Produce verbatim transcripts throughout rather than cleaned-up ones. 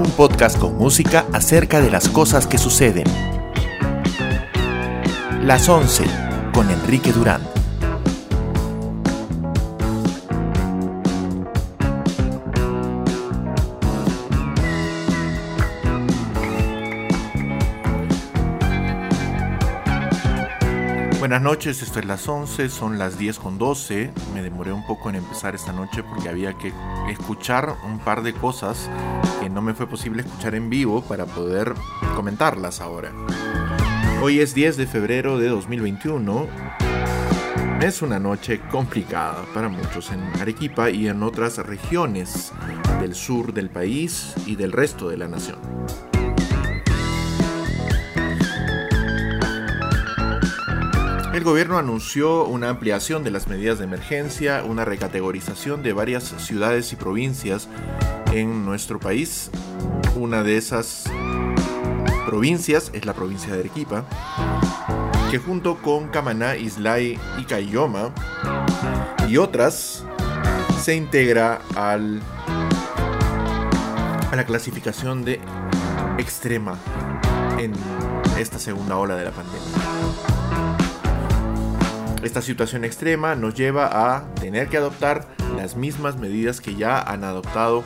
un podcast con música acerca de las cosas que suceden. Las once, con Enrique Durán. Buenas noches, esto es Las once, son las diez con doce. Me demoré un poco en empezar esta noche porque había que escuchar un par de cosas que no me fue posible escuchar en vivo para poder comentarlas ahora. Hoy es diez de febrero de dos mil veintiuno. Es una noche complicada para muchos en Arequipa y en otras regiones del sur del país y del resto de la nación. El gobierno anunció una ampliación de las medidas de emergencia, una recategorización de varias ciudades y provincias en nuestro país. Una de esas provincias es la provincia de Arequipa, que junto con Camaná, Islay y Caylloma y otras, se integra al, a la clasificación de extrema en esta segunda ola de la pandemia. Esta situación extrema nos lleva a tener que adoptar las mismas medidas que ya han adoptado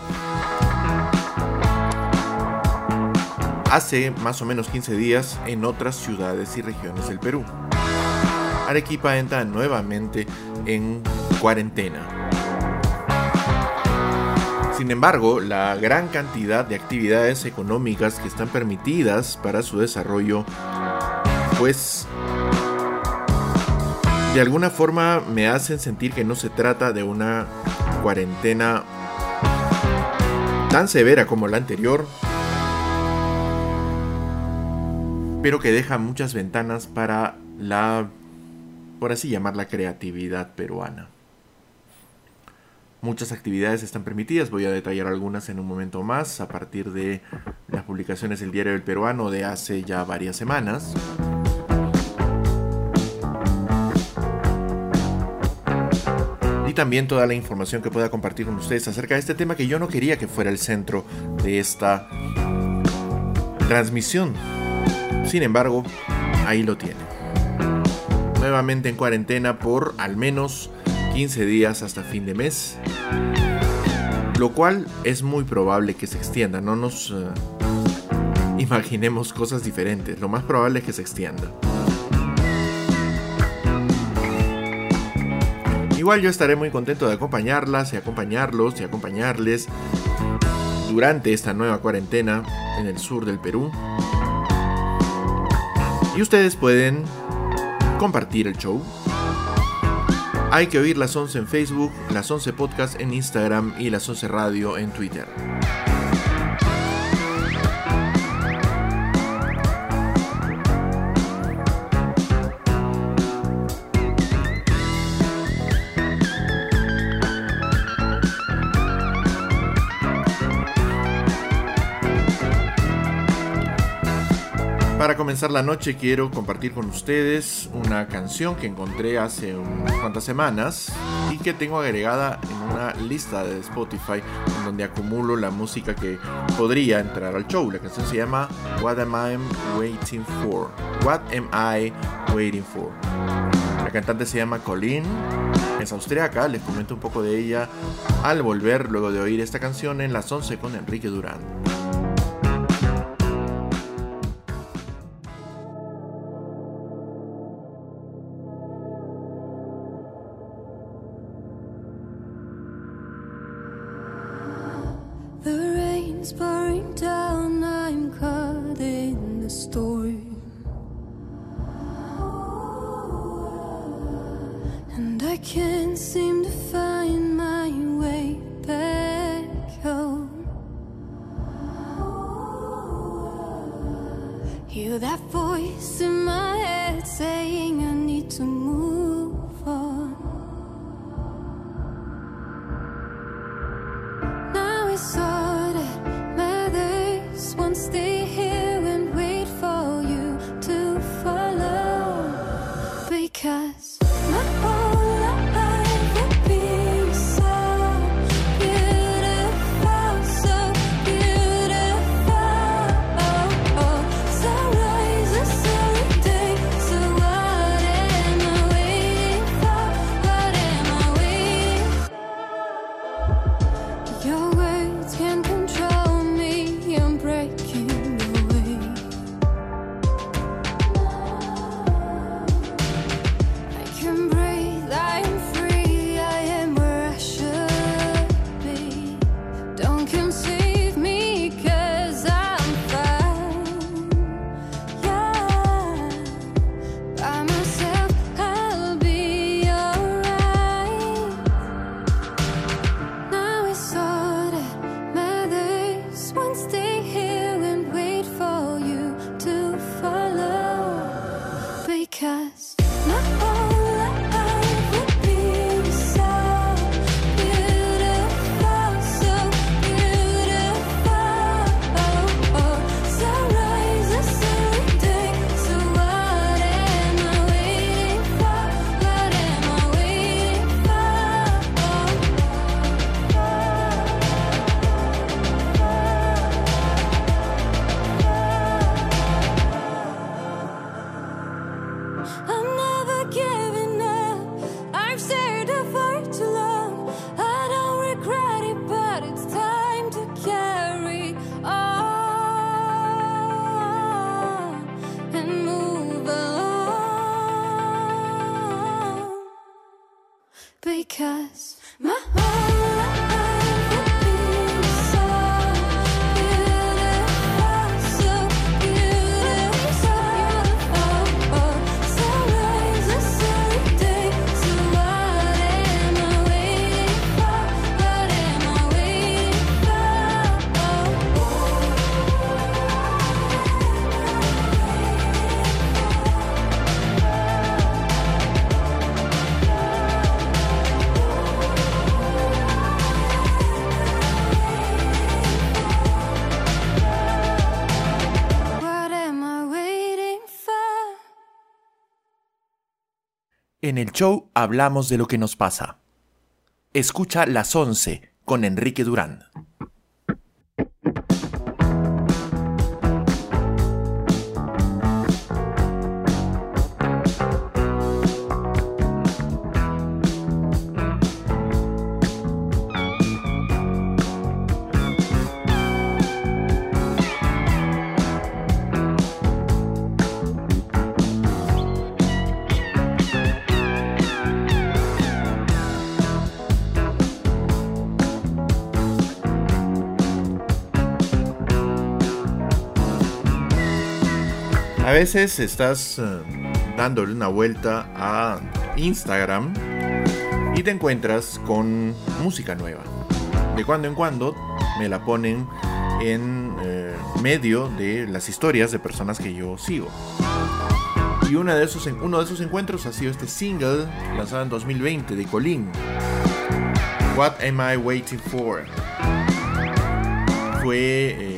hace más o menos quince días en otras ciudades y regiones del Perú. Arequipa entra nuevamente en cuarentena. Sin embargo, la gran cantidad de actividades económicas que están permitidas para su desarrollo, pues, de alguna forma me hacen sentir que no se trata de una cuarentena tan severa como la anterior, pero que deja muchas ventanas para la, por así llamarla, creatividad peruana. Muchas actividades están permitidas, voy a detallar algunas en un momento más, a partir de las publicaciones del Diario del Peruano de hace ya varias semanas. También toda la información que pueda compartir con ustedes acerca de este tema que yo no quería que fuera el centro de esta transmisión. Sin embargo, ahí lo tiene. Nuevamente en cuarentena por al menos quince días hasta fin de mes, lo cual es muy probable que se extienda. No nos uh, imaginemos cosas diferentes. Lo más probable es que se extienda. Igual yo estaré muy contento de acompañarlas y acompañarlos y acompañarles durante esta nueva cuarentena en el sur del Perú. Y ustedes pueden compartir el show. Hay que oír Las once en Facebook, Las once Podcast en Instagram y Las once Radio en Twitter. Para comenzar la noche quiero compartir con ustedes una canción que encontré hace unas cuantas semanas y que tengo agregada en una lista de Spotify en donde acumulo la música que podría entrar al show. La canción se llama What Am I Waiting For? What Am I Waiting For? La cantante se llama Colleen, es austriaca, les comento un poco de ella al volver luego de oír esta canción en Las once con Enrique Durán. because my heart. En el show hablamos de lo que nos pasa. Escucha Las once con Enrique Durán. A veces estás uh, dándole una vuelta a Instagram y te encuentras con música nueva. De cuando en cuando me la ponen en eh, medio de las historias de personas que yo sigo. Y una de esos, uno de esos encuentros ha sido este single lanzado en dos mil veinte de Colleen, What Am I Waiting For. Fue... Eh,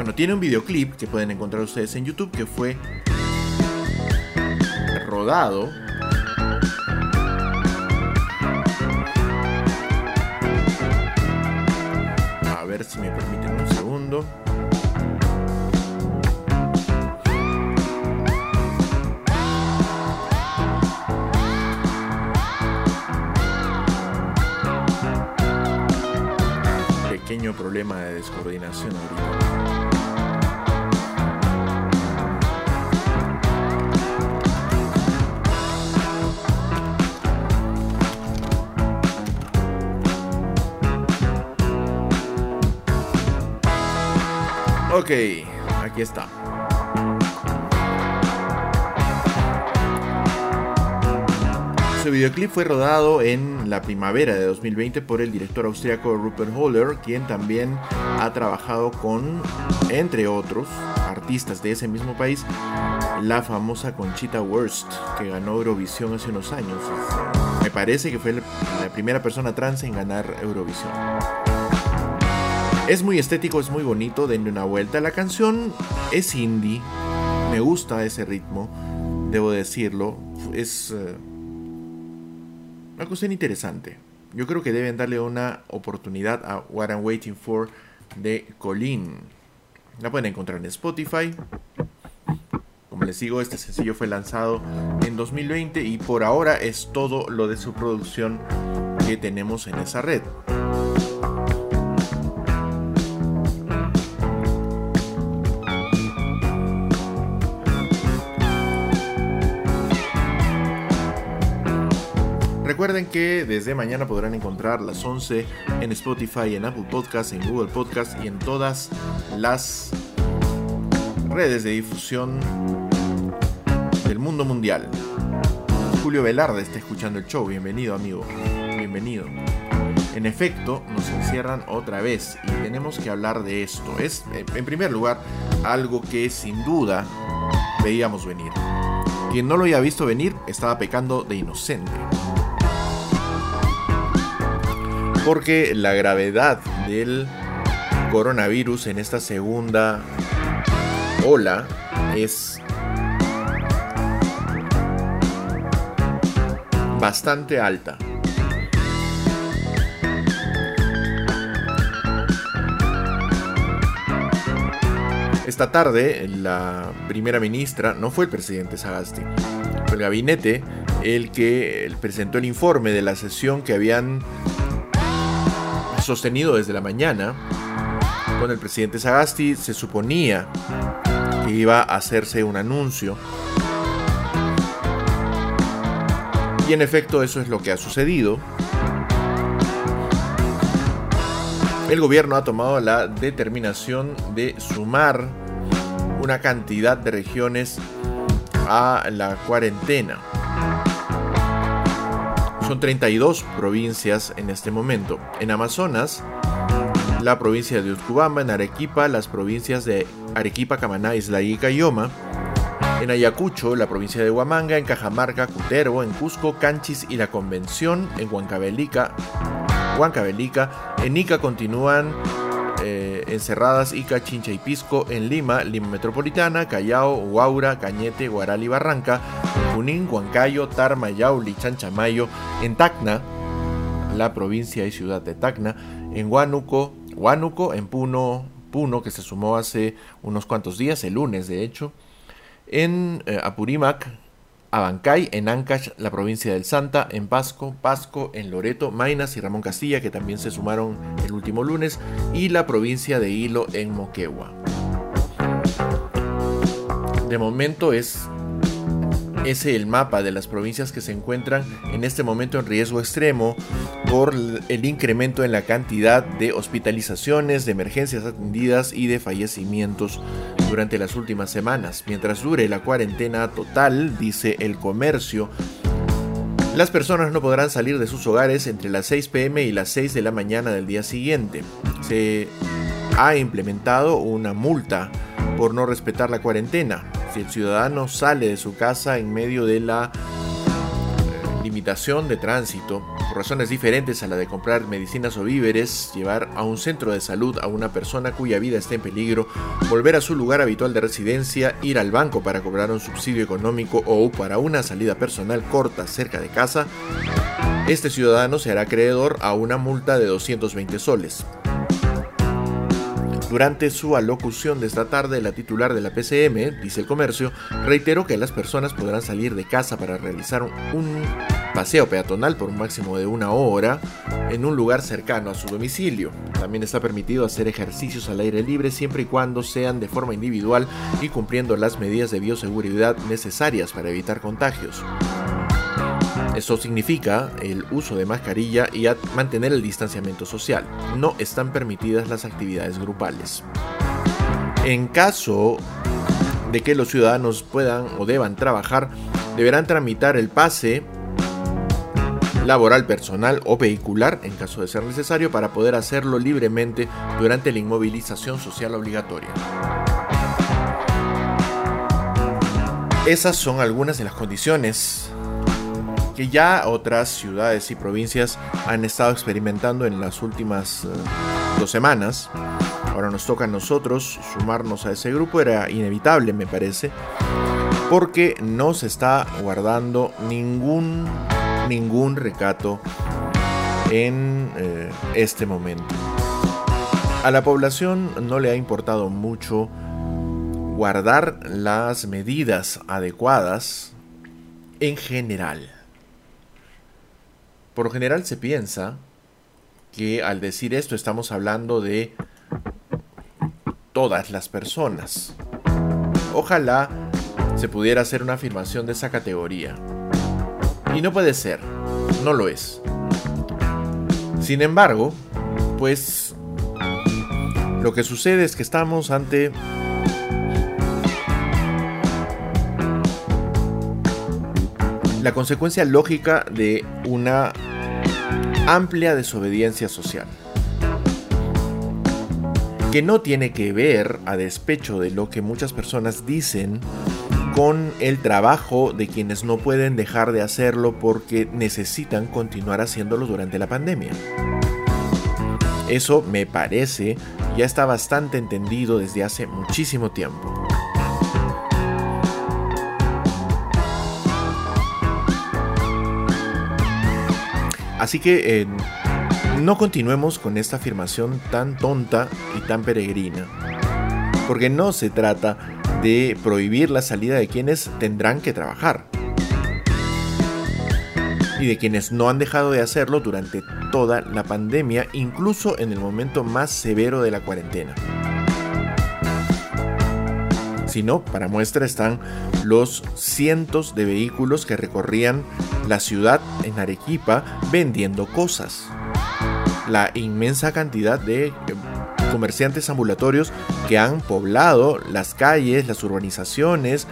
Bueno, tiene un videoclip que pueden encontrar ustedes en YouTube que fue rodado a ver si me permiten un segundo. Pequeño problema de descoordinación ahorita. Ok, aquí está. Su videoclip fue rodado en la primavera de dos mil veinte por el director austriaco Rupert Holer, quien también ha trabajado con, entre otros, artistas de ese mismo país, la famosa Conchita Wurst, que ganó Eurovisión hace unos años. Me parece que fue la primera persona trans en ganar Eurovisión. Es muy estético, es muy bonito, denle una vuelta. La canción es indie, me gusta ese ritmo, debo decirlo. Es uh, una cuestión interesante. Yo creo que deben darle una oportunidad a What I'm Waiting For de Colleen. La pueden encontrar en Spotify. Como les digo, este sencillo fue lanzado en dos mil veinte y por ahora es todo lo de su producción que tenemos en esa red. Recuerden que desde mañana podrán encontrar Las once en Spotify, en Apple Podcasts, en Google Podcasts y en todas las redes de difusión del mundo mundial. Julio Velarde está escuchando el show. Bienvenido, amigo. Bienvenido. En efecto, nos encierran otra vez y tenemos que hablar de esto. Es, en primer lugar, algo que sin duda veíamos venir. Quien no lo había visto venir estaba pecando de inocente. Porque la gravedad del coronavirus en esta segunda ola es bastante alta. Esta tarde la primera ministra, no fue el presidente Sagasti, fue el gabinete el que presentó el informe de la sesión que habían sostenido desde la mañana con el presidente Sagasti. Se suponía que iba a hacerse un anuncio Y en efecto, eso es lo que ha sucedido. El gobierno ha tomado la determinación de sumar una cantidad de regiones a la cuarentena. Son treinta y dos provincias en este momento. En Amazonas, la provincia de Utcubamba, en Arequipa, las provincias de Arequipa, Camaná, Islay y Cayoma. En Ayacucho, la provincia de Huamanga, en Cajamarca, Cutervo, en Cusco, Canchis y La Convención, en Huancavelica, Huancavelica. En Ica continúan eh, encerradas Ica, Chincha y Pisco. En Lima, Lima Metropolitana, Callao, Huaura, Cañete, Guaral y Barranca. En Junín, Huancayo, Tarma, Yauli, Chanchamayo. En Tacna, la provincia y ciudad de Tacna. En Huánuco, Huánuco, en Puno, Puno, que se sumó hace unos cuantos días, el lunes de hecho. En eh, Apurímac, Abancay, en Ancash, la provincia del Santa, en Pasco, Pasco, en Loreto, Maynas y Ramón Castilla, que también se sumaron el último lunes, y la provincia de Hilo en Moquegua. De momento es ese el mapa de las provincias que se encuentran en este momento en riesgo extremo por el incremento en la cantidad de hospitalizaciones, de emergencias atendidas y de fallecimientos durante las últimas semanas. Mientras dure la cuarentena total, dice El Comercio, las personas no podrán salir de sus hogares entre las seis pm y las seis de la mañana del día siguiente. Se ha implementado una multa por no respetar la cuarentena. Si el ciudadano sale de su casa en medio de la eh, limitación de tránsito, por razones diferentes a la de comprar medicinas o víveres, llevar a un centro de salud a una persona cuya vida está en peligro, volver a su lugar habitual de residencia, ir al banco para cobrar un subsidio económico o para una salida personal corta cerca de casa, este ciudadano se hará acreedor a una multa de doscientos veinte soles. Durante su alocución de esta tarde, la titular de la P C M, dice El Comercio, reiteró que las personas podrán salir de casa para realizar un paseo peatonal por un máximo de una hora en un lugar cercano a su domicilio. También está permitido hacer ejercicios al aire libre siempre y cuando sean de forma individual y cumpliendo las medidas de bioseguridad necesarias para evitar contagios. Eso significa el uso de mascarilla y mantener el distanciamiento social. No están permitidas las actividades grupales. En caso de que los ciudadanos puedan o deban trabajar, deberán tramitar el pase laboral, personal o vehicular, en caso de ser necesario, para poder hacerlo libremente durante la inmovilización social obligatoria. Esas son algunas de las condiciones que ya otras ciudades y provincias han estado experimentando en las últimas uh, dos semanas. Ahora nos toca a nosotros sumarnos a ese grupo. Era inevitable, me parece, porque no se está guardando ningún, ningún recato en eh, este momento. A la población no le ha importado mucho guardar las medidas adecuadas en general. Por lo general se piensa que al decir esto estamos hablando de todas las personas. Ojalá se pudiera hacer una afirmación de esa categoría. Y no puede ser, no lo es. Sin embargo, pues lo que sucede es que estamos ante la consecuencia lógica de una amplia desobediencia social, que no tiene que ver, a despecho de lo que muchas personas dicen, con el trabajo de quienes no pueden dejar de hacerlo porque necesitan continuar haciéndolo durante la pandemia. Eso, me parece, ya está bastante entendido desde hace muchísimo tiempo. Así que eh, no continuemos con esta afirmación tan tonta y tan peregrina, porque no se trata de prohibir la salida de quienes tendrán que trabajar y de quienes no han dejado de hacerlo durante toda la pandemia, incluso en el momento más severo de la cuarentena. sino para muestra están los cientos de vehículos que recorrían la ciudad en Arequipa vendiendo cosas. La inmensa cantidad de comerciantes ambulatorios que han poblado las calles, las urbanizaciones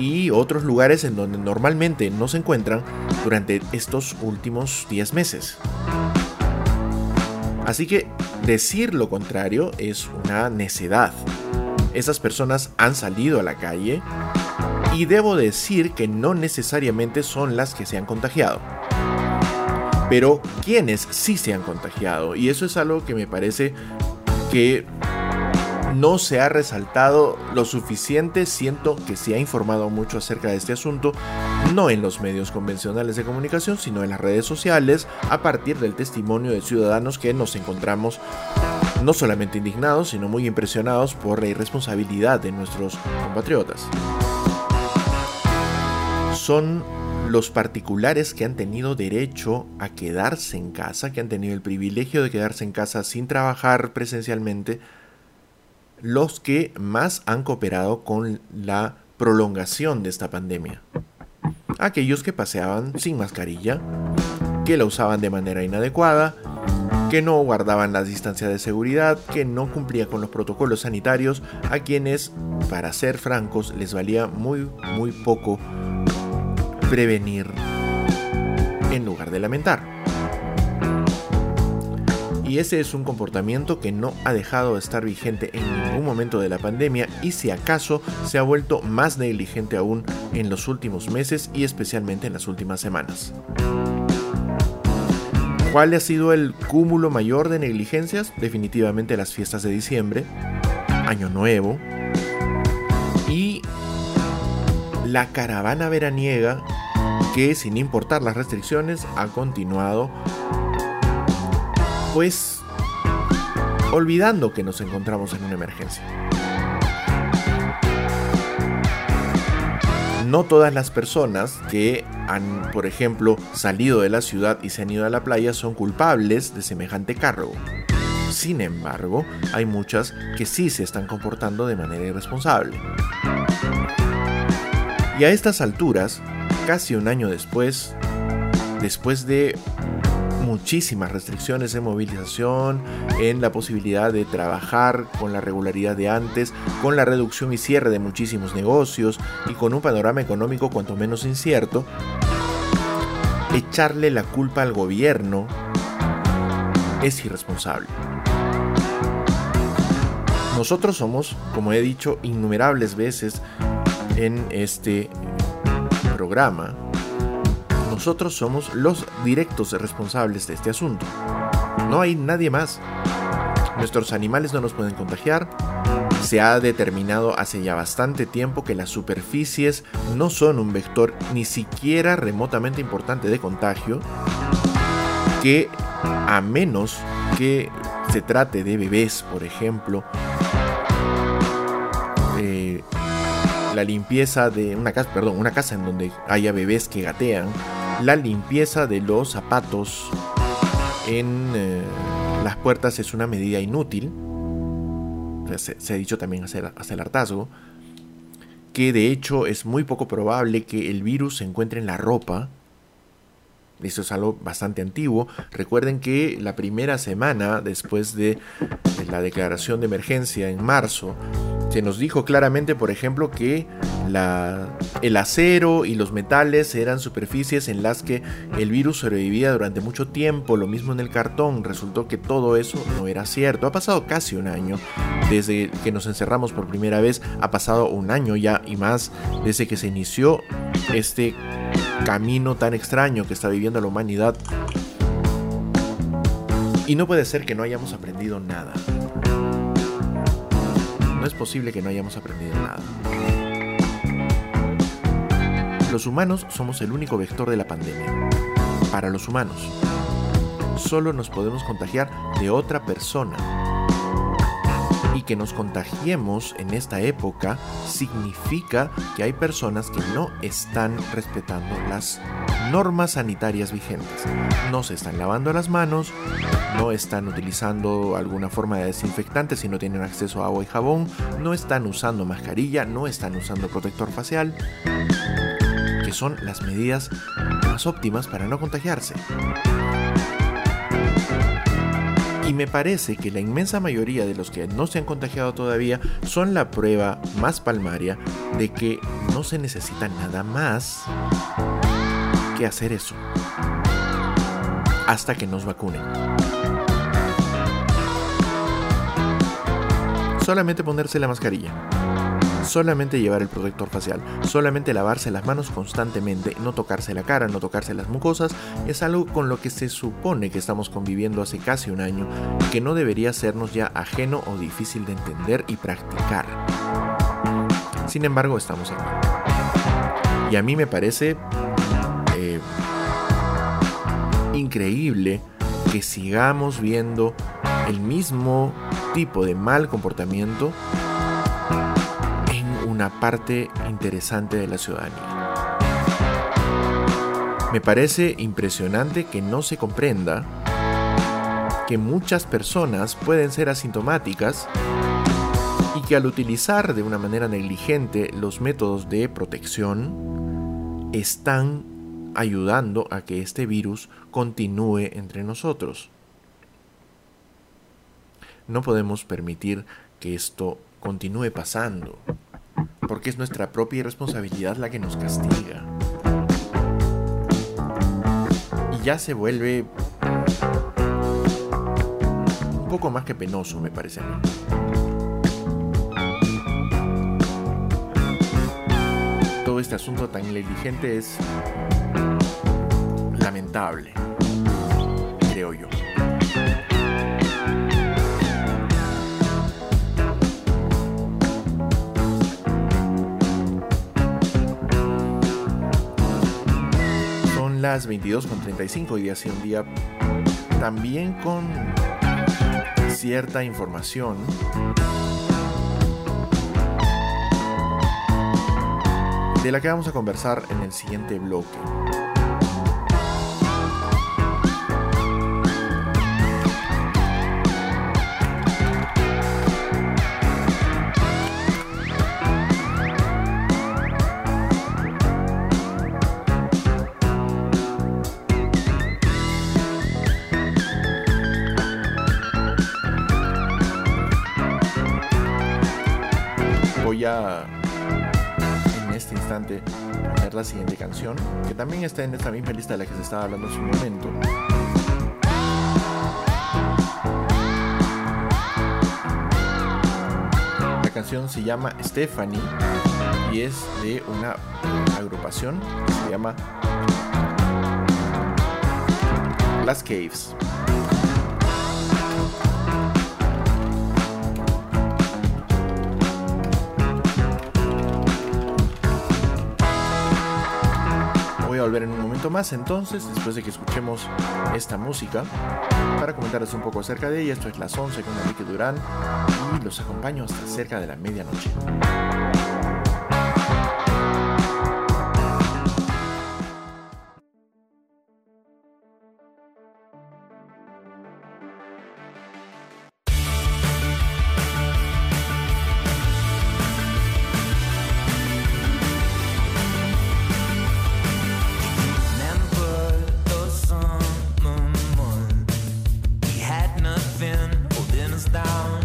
y otros lugares en donde normalmente no se encuentran durante estos últimos diez meses. Así que decir lo contrario es una necedad. Esas personas han salido a la calle y debo decir que no necesariamente son las que se han contagiado. Pero quienes sí se han contagiado, y eso es algo que me parece que no se ha resaltado lo suficiente, siento que se ha informado mucho acerca de este asunto, no en los medios convencionales de comunicación, sino en las redes sociales, a partir del testimonio de ciudadanos que nos encontramos no solamente indignados, sino muy impresionados por la irresponsabilidad de nuestros compatriotas. Son los particulares que han tenido derecho a quedarse en casa, que han tenido el privilegio de quedarse en casa sin trabajar presencialmente, los que más han cooperado con la prolongación de esta pandemia. Aquellos que paseaban sin mascarilla, que la usaban de manera inadecuada, que no guardaban la distancia de seguridad, que no cumplían con los protocolos sanitarios, a quienes, para ser francos, les valía muy, muy poco prevenir en lugar de lamentar. Y ese es un comportamiento que no ha dejado de estar vigente en ningún momento de la pandemia y si acaso se ha vuelto más negligente aún en los últimos meses y especialmente en las últimas semanas. ¿Cuál ha sido el cúmulo mayor de negligencias? Definitivamente las fiestas de diciembre, Año Nuevo y la caravana veraniega que, sin importar las restricciones, ha continuado pues olvidando que nos encontramos en una emergencia. No todas las personas que han, por ejemplo, salido de la ciudad y se han ido a la playa son culpables de semejante cargo. Sin embargo, hay muchas que sí se están comportando de manera irresponsable. Y a estas alturas, casi un año después, después de muchísimas restricciones en movilización, en la posibilidad de trabajar con la regularidad de antes, con la reducción y cierre de muchísimos negocios y con un panorama económico cuanto menos incierto, echarle la culpa al gobierno es irresponsable. Nosotros somos, como he dicho innumerables veces en este programa, nosotros somos los directos responsables de este asunto. No hay nadie más. Nuestros animales no nos pueden contagiar. Se ha determinado hace ya bastante tiempo que las superficies no son un vector ni siquiera remotamente importante de contagio, que a menos que se trate de bebés, por ejemplo, eh, la limpieza de una casa, perdón, una casa en donde haya bebés que gatean, la limpieza de los zapatos en eh, las puertas es una medida inútil. Se, se ha dicho también hasta, hasta el hartazgo que de hecho es muy poco probable que el virus se encuentre en la ropa. Eso es algo bastante antiguo. Recuerden que la primera semana después de la declaración de emergencia en marzo se nos dijo claramente, por ejemplo, que la, el acero y los metales eran superficies en las que el virus sobrevivía durante mucho tiempo. Lo mismo en el cartón. Resultó que todo eso no era cierto. Ha pasado casi un año desde que nos encerramos por primera vez. Ha pasado un año ya y más desde que se inició este camino tan extraño que está viviendo la humanidad. Y no puede ser que no hayamos aprendido nada. No es posible que no hayamos aprendido nada. Los humanos somos el único vector de la pandemia. Para los humanos, solo nos podemos contagiar de otra persona. y que nos contagiemos en esta época significa que hay personas que no están respetando las normas sanitarias vigentes. No se están lavando las manos, no están utilizando alguna forma de desinfectante si no tienen acceso a agua y jabón, no están usando mascarilla, no están usando protector facial, que son las medidas más óptimas para no contagiarse. Y me parece que la inmensa mayoría de los que no se han contagiado todavía son la prueba más palmaria de que no se necesita nada más que hacer eso hasta que nos vacunen. Solamente ponerse la mascarilla, solamente llevar el protector facial, solamente lavarse las manos constantemente, no tocarse la cara, no tocarse las mucosas, es algo con lo que se supone que estamos conviviendo hace casi un año, que no debería sernos ya ajeno o difícil de entender y practicar. Sin embargo, estamos aquí. Y a mí me parece eh, increíble que sigamos viendo el mismo tipo de mal comportamiento una parte interesante de la ciudadanía. Me parece impresionante que no se comprenda que muchas personas pueden ser asintomáticas y que al utilizar de una manera negligente los métodos de protección están ayudando a que este virus continúe entre nosotros. No podemos permitir que esto continúe pasando, porque es nuestra propia irresponsabilidad la que nos castiga. Y ya se vuelve un poco más que penoso, me parece a mí. Todo este asunto tan negligente es lamentable, creo yo. veintidós con treinta y cinco, hoy día sí, un día también con cierta información. De la que vamos a conversar en el siguiente bloque. En este instante poner la siguiente canción, que también está en esta misma lista de la que se estaba hablando hace un momento, la canción se llama Stephanie y es de una agrupación que se llama Glass Caves. Volver en un momento más entonces, después de que escuchemos esta música, para comentarles un poco acerca de ella. Esto es Las once con Enrique Durán y los acompaño hasta cerca de la medianoche. Nothing holding us down.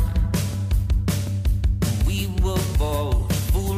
We were both fools.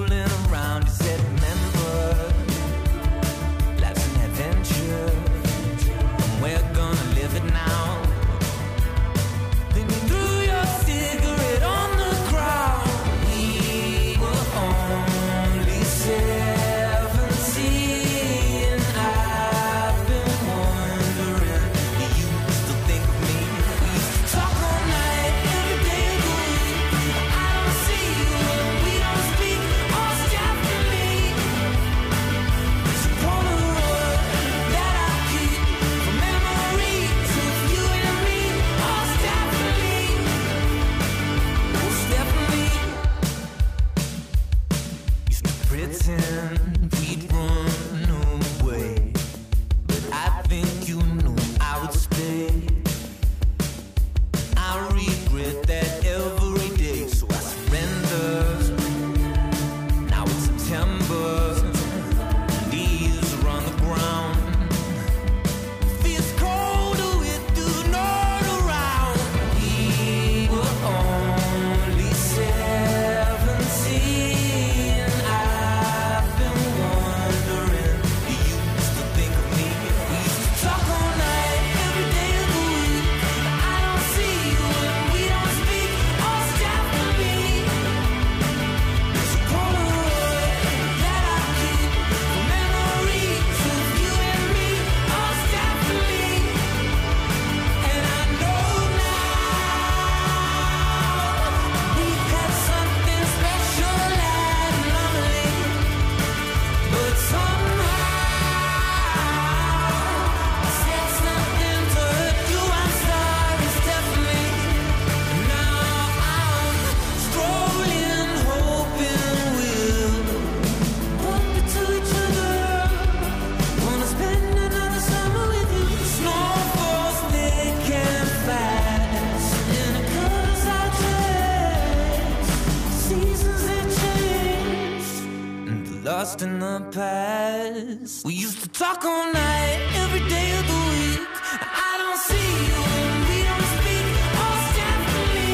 time passed. We used to talk all night, every day of the week. I don't see you and we don't speak. Oh, stand for me.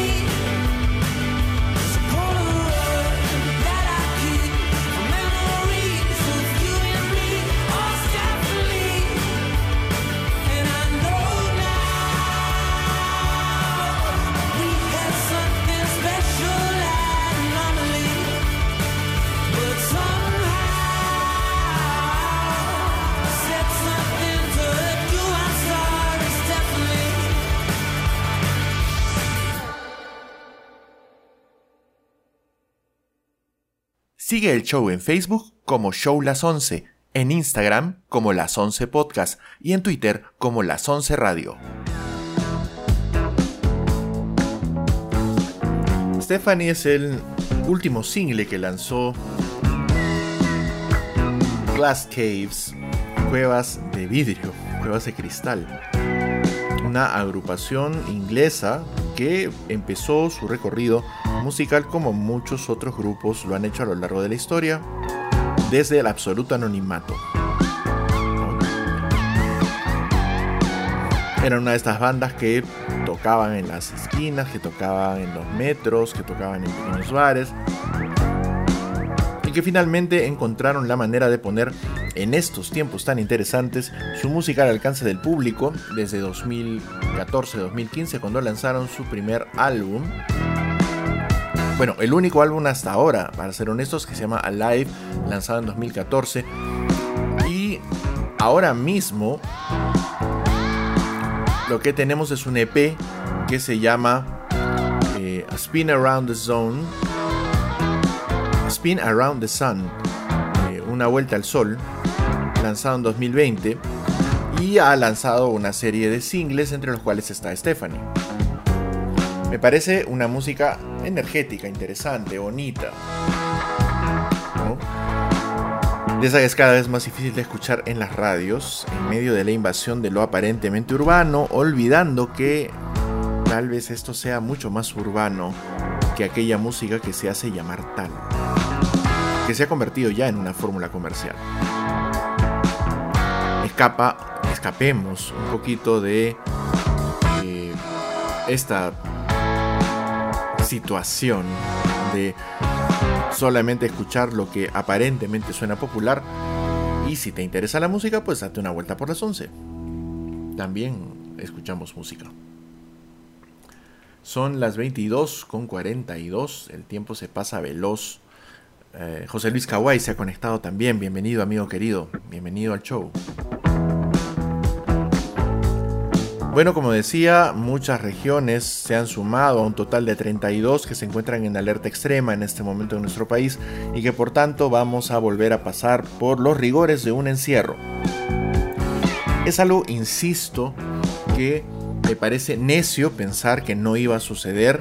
It's a Polaroid that I keep, a memory of you and me. Oh, stand for me. And I know now we had something special and anomaly, but some. Sigue el show en Facebook como Show Las once, en Instagram como Las once Podcast y en Twitter como Las once Radio. Stephanie es el último single que lanzó Glass Caves, Cuevas de Vidrio, Cuevas de Cristal, una agrupación inglesa que empezó su recorrido musical como muchos otros grupos lo han hecho a lo largo de la historia, desde el absoluto anonimato. Era una de estas bandas que tocaban en las esquinas, que tocaban en los metros, que tocaban en pequeños bares, y que finalmente encontraron la manera de poner en estos tiempos tan interesantes su música al alcance del público desde dos mil catorce a dos mil quince, cuando lanzaron su primer álbum. Bueno, el único álbum hasta ahora, para ser honestos, que se llama Alive, lanzado en dos mil catorce. Y ahora mismo lo que tenemos es un E P que se llama eh, A Spin Around the Zone, A Spin Around the Sun, eh, Una Vuelta al Sol, lanzado en dos mil veinte. Y ha lanzado una serie de singles, entre los cuales está Stephanie. Me parece una música energética, interesante, bonita, ¿no? De esa que es cada vez más difícil de escuchar en las radios, en medio de la invasión de lo aparentemente urbano, olvidando que tal vez esto sea mucho más urbano que aquella música que se hace llamar tal, que se ha convertido ya en una fórmula comercial. Escapa, escapemos un poquito de eh, esta situación de solamente escuchar lo que aparentemente suena popular, y si te interesa la música, pues date una vuelta por las once. También escuchamos música. Son las veintidós con cuarenta y dos, el tiempo se pasa veloz. eh, José Luis Kawai se ha conectado también, bienvenido amigo querido, bienvenido al show. Bueno, como decía, muchas regiones se han sumado a un total de treinta y dos que se encuentran en alerta extrema en este momento en nuestro país, y que por tanto vamos a volver a pasar por los rigores de un encierro. Es algo, insisto, que me parece necio pensar que no iba a suceder,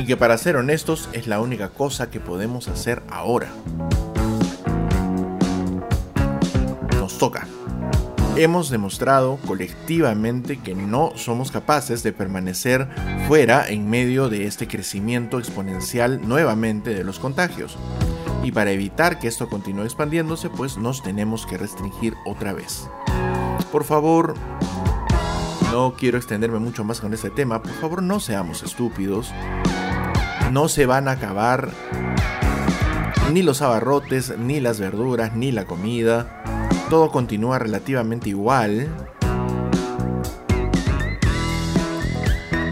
y que, para ser honestos, es la única cosa que podemos hacer ahora. Nos toca. Hemos demostrado colectivamente que no somos capaces de permanecer fuera en medio de este crecimiento exponencial nuevamente de los contagios. Y para evitar que esto continúe expandiéndose, pues nos tenemos que restringir otra vez. Por favor, no quiero extenderme mucho más con este tema, por favor no seamos estúpidos. No se van a acabar ni los abarrotes, ni las verduras, ni la comida. Todo continúa relativamente igual.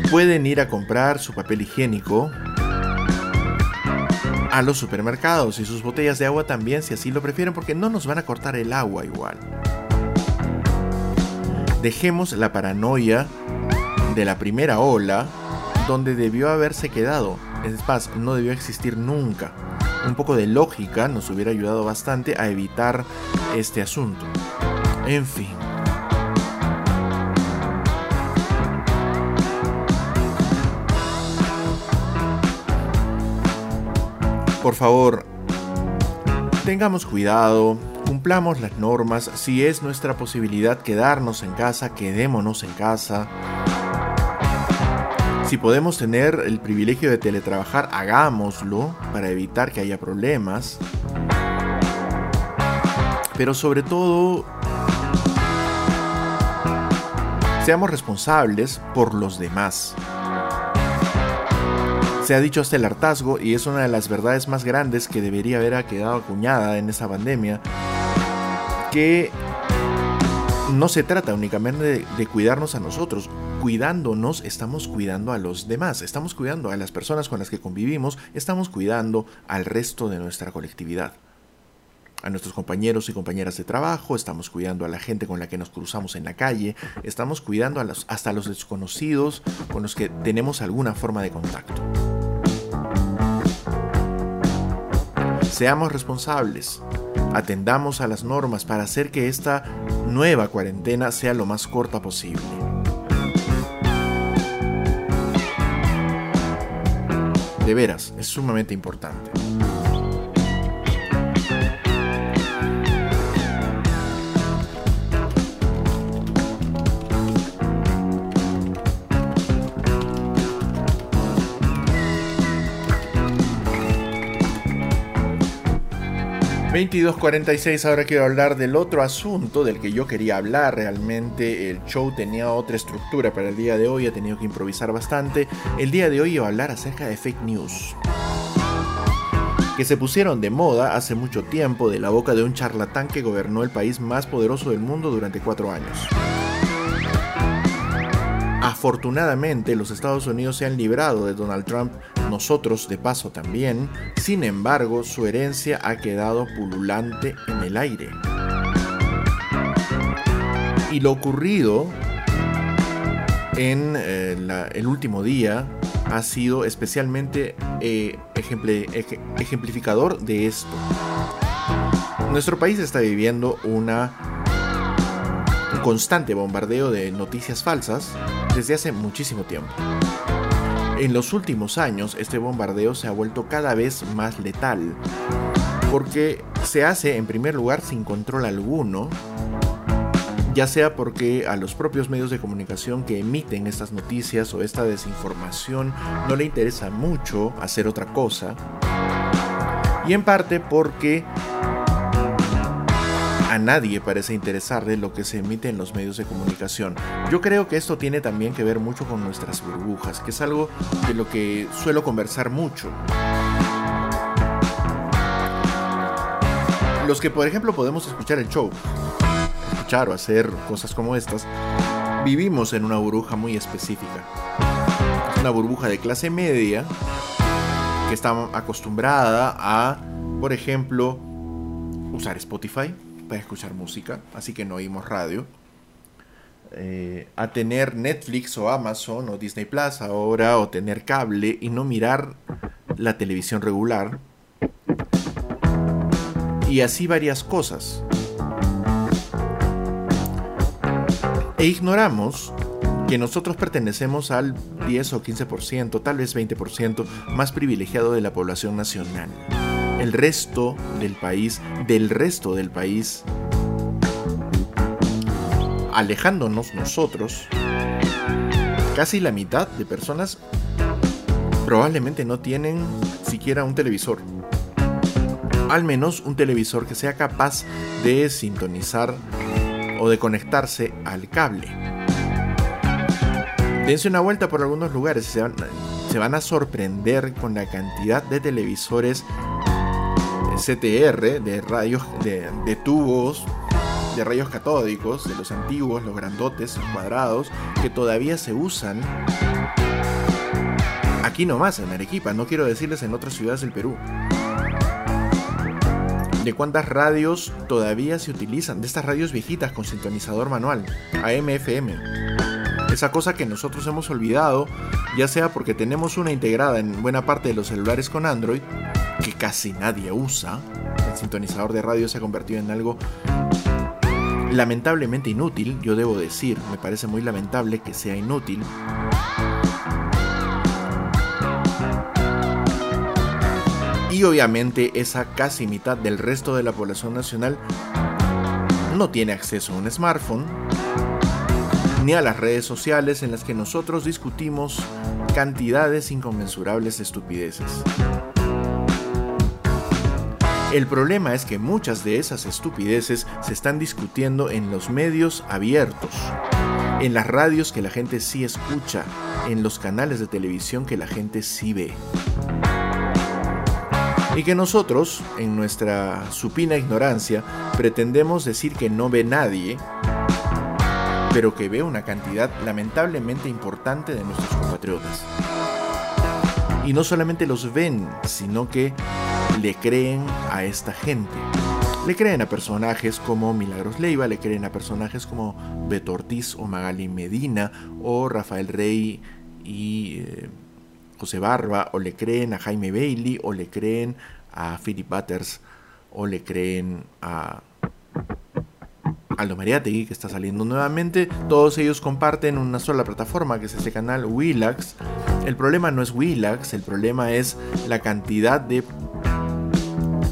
Pueden ir a comprar su papel higiénico a los supermercados, y sus botellas de agua también, si así lo prefieren, porque no nos van a cortar el agua igual. Dejemos la paranoia de la primera ola, donde debió haberse quedado. Es más, no debió existir nunca. Un poco de lógica nos hubiera ayudado bastante a evitar este asunto. En fin. Por favor, tengamos cuidado, cumplamos las normas. Si es nuestra posibilidad quedarnos en casa, quedémonos en casa. Si podemos tener el privilegio de teletrabajar, hagámoslo para evitar que haya problemas. pero sobre todo, seamos responsables por los demás. Se ha dicho hasta el hartazgo, y es una de las verdades más grandes que debería haber quedado acuñada en esta pandemia, que no se trata únicamente de, de cuidarnos a nosotros. Cuidándonos, estamos cuidando a los demás, estamos cuidando a las personas con las que convivimos, estamos cuidando al resto de nuestra colectividad. A nuestros compañeros y compañeras de trabajo, estamos cuidando a la gente con la que nos cruzamos en la calle, estamos cuidando a los, hasta a los desconocidos con los que tenemos alguna forma de contacto. Seamos responsables, atendamos a las normas para hacer que esta nueva cuarentena sea lo más corta posible. De veras, es sumamente importante. veintidós cuarenta y seis, ahora quiero hablar del otro asunto del que yo quería hablar. Realmente el show tenía otra estructura para el día de hoy, he tenido que improvisar bastante. El día de hoy iba a hablar acerca de fake news, que se pusieron de moda hace mucho tiempo de la boca de un charlatán que gobernó el país más poderoso del mundo durante cuatro años. Afortunadamente, los Estados Unidos se han librado de Donald Trump, nosotros de paso también. Sin embargo, su herencia ha quedado pululante en el aire. Y lo ocurrido en eh, la, el último día ha sido especialmente eh, ejempl- ej- ejemplificador de esto. Nuestro país está viviendo una, un constante bombardeo de noticias falsas desde hace muchísimo tiempo. En los últimos años, este bombardeo se ha vuelto cada vez más letal, porque se hace en primer lugar sin control alguno, ya sea porque a los propios medios de comunicación que emiten estas noticias o esta desinformación no le interesa mucho hacer otra cosa, y en parte porque a nadie parece interesarle lo que se emite en los medios de comunicación. Yo creo que esto tiene también que ver mucho con nuestras burbujas, que es algo de lo que suelo conversar mucho. Los que, por ejemplo, podemos escuchar el show, escuchar o hacer cosas como estas, vivimos en una burbuja muy específica. Es una burbuja de clase media que está acostumbrada a, por ejemplo, usar Spotify para escuchar música, así que no oímos radio, eh, a tener Netflix o Amazon o Disney Plus ahora, o tener cable y no mirar la televisión regular, y así varias cosas, e ignoramos que nosotros pertenecemos al diez o quince por ciento, tal vez veinte por ciento más privilegiado de la población nacional. El resto del país, del resto del país, alejándonos nosotros, casi la mitad de personas probablemente no tienen siquiera un televisor. Al menos un televisor que sea capaz de sintonizar o de conectarse al cable. Dense una vuelta por algunos lugares y se van, se van a sorprender con la cantidad de televisores C T R, de rayos, de, de tubos, de rayos catódicos, de los antiguos, los grandotes, los cuadrados, que todavía se usan aquí nomás en Arequipa, no quiero decirles en otras ciudades del Perú. De cuántas radios todavía se utilizan, de estas radios viejitas con sintonizador manual, A M F M. Esa cosa que nosotros hemos olvidado, ya sea porque tenemos una integrada en buena parte de los celulares con Android, que casi nadie usa. El sintonizador de radio se ha convertido en algo lamentablemente inútil, yo debo decir, me parece muy lamentable que sea inútil. Y obviamente esa casi mitad del resto de la población nacional no tiene acceso a un smartphone, ni a las redes sociales en las que nosotros discutimos cantidades inconmensurables de estupideces. El problema es que muchas de esas estupideces se están discutiendo en los medios abiertos, en las radios que la gente sí escucha, en los canales de televisión que la gente sí ve. Y que nosotros, en nuestra supina ignorancia, pretendemos decir que no ve nadie, pero que ve una cantidad lamentablemente importante de nuestros compatriotas. Y no solamente los ven, sino que le creen a esta gente. Le creen a personajes como Milagros Leiva, le creen a personajes como Beto Ortiz o Magali Medina o Rafael Rey y eh, José Barba, o le creen a Jaime Bailey, o le creen a Philip Butters, o le creen a Aldo Mariategui, que está saliendo nuevamente. Todos ellos comparten una sola plataforma, que es este canal Willax. El problema no es Willax, el problema es la cantidad de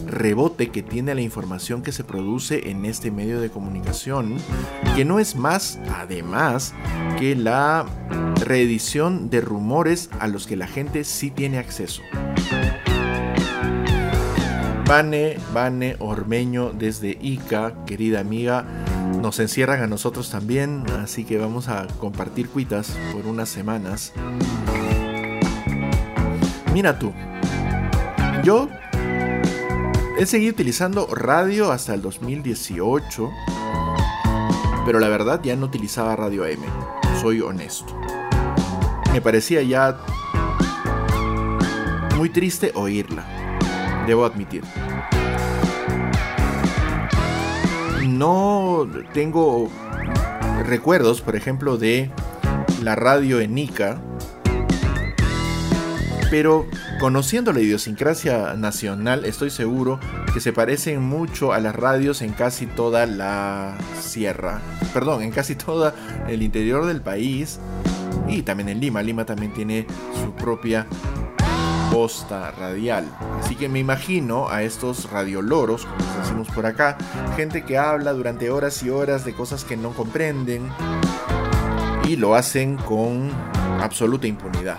rebote que tiene la información que se produce en este medio de comunicación, que no es más, además, que la reedición de rumores a los que la gente sí tiene acceso. Vane, Vane Ormeño desde Ica, querida amiga, nos encierran a nosotros también, así que vamos a compartir cuitas por unas semanas. Mira tú, yo he seguido utilizando radio hasta el dos mil dieciocho, pero la verdad ya no utilizaba radio A M, soy honesto. Me parecía ya muy triste oírla, debo admitir. No tengo recuerdos, por ejemplo, de la radio en Ica, pero conociendo la idiosincrasia nacional, estoy seguro que se parecen mucho a las radios en casi toda la sierra, perdón, en casi todo el interior del país, y también en Lima. Lima también tiene su propia posta radial, así que me imagino a estos radioloros, como les decimos por acá, gente que habla durante horas y horas de cosas que no comprenden y lo hacen con absoluta impunidad.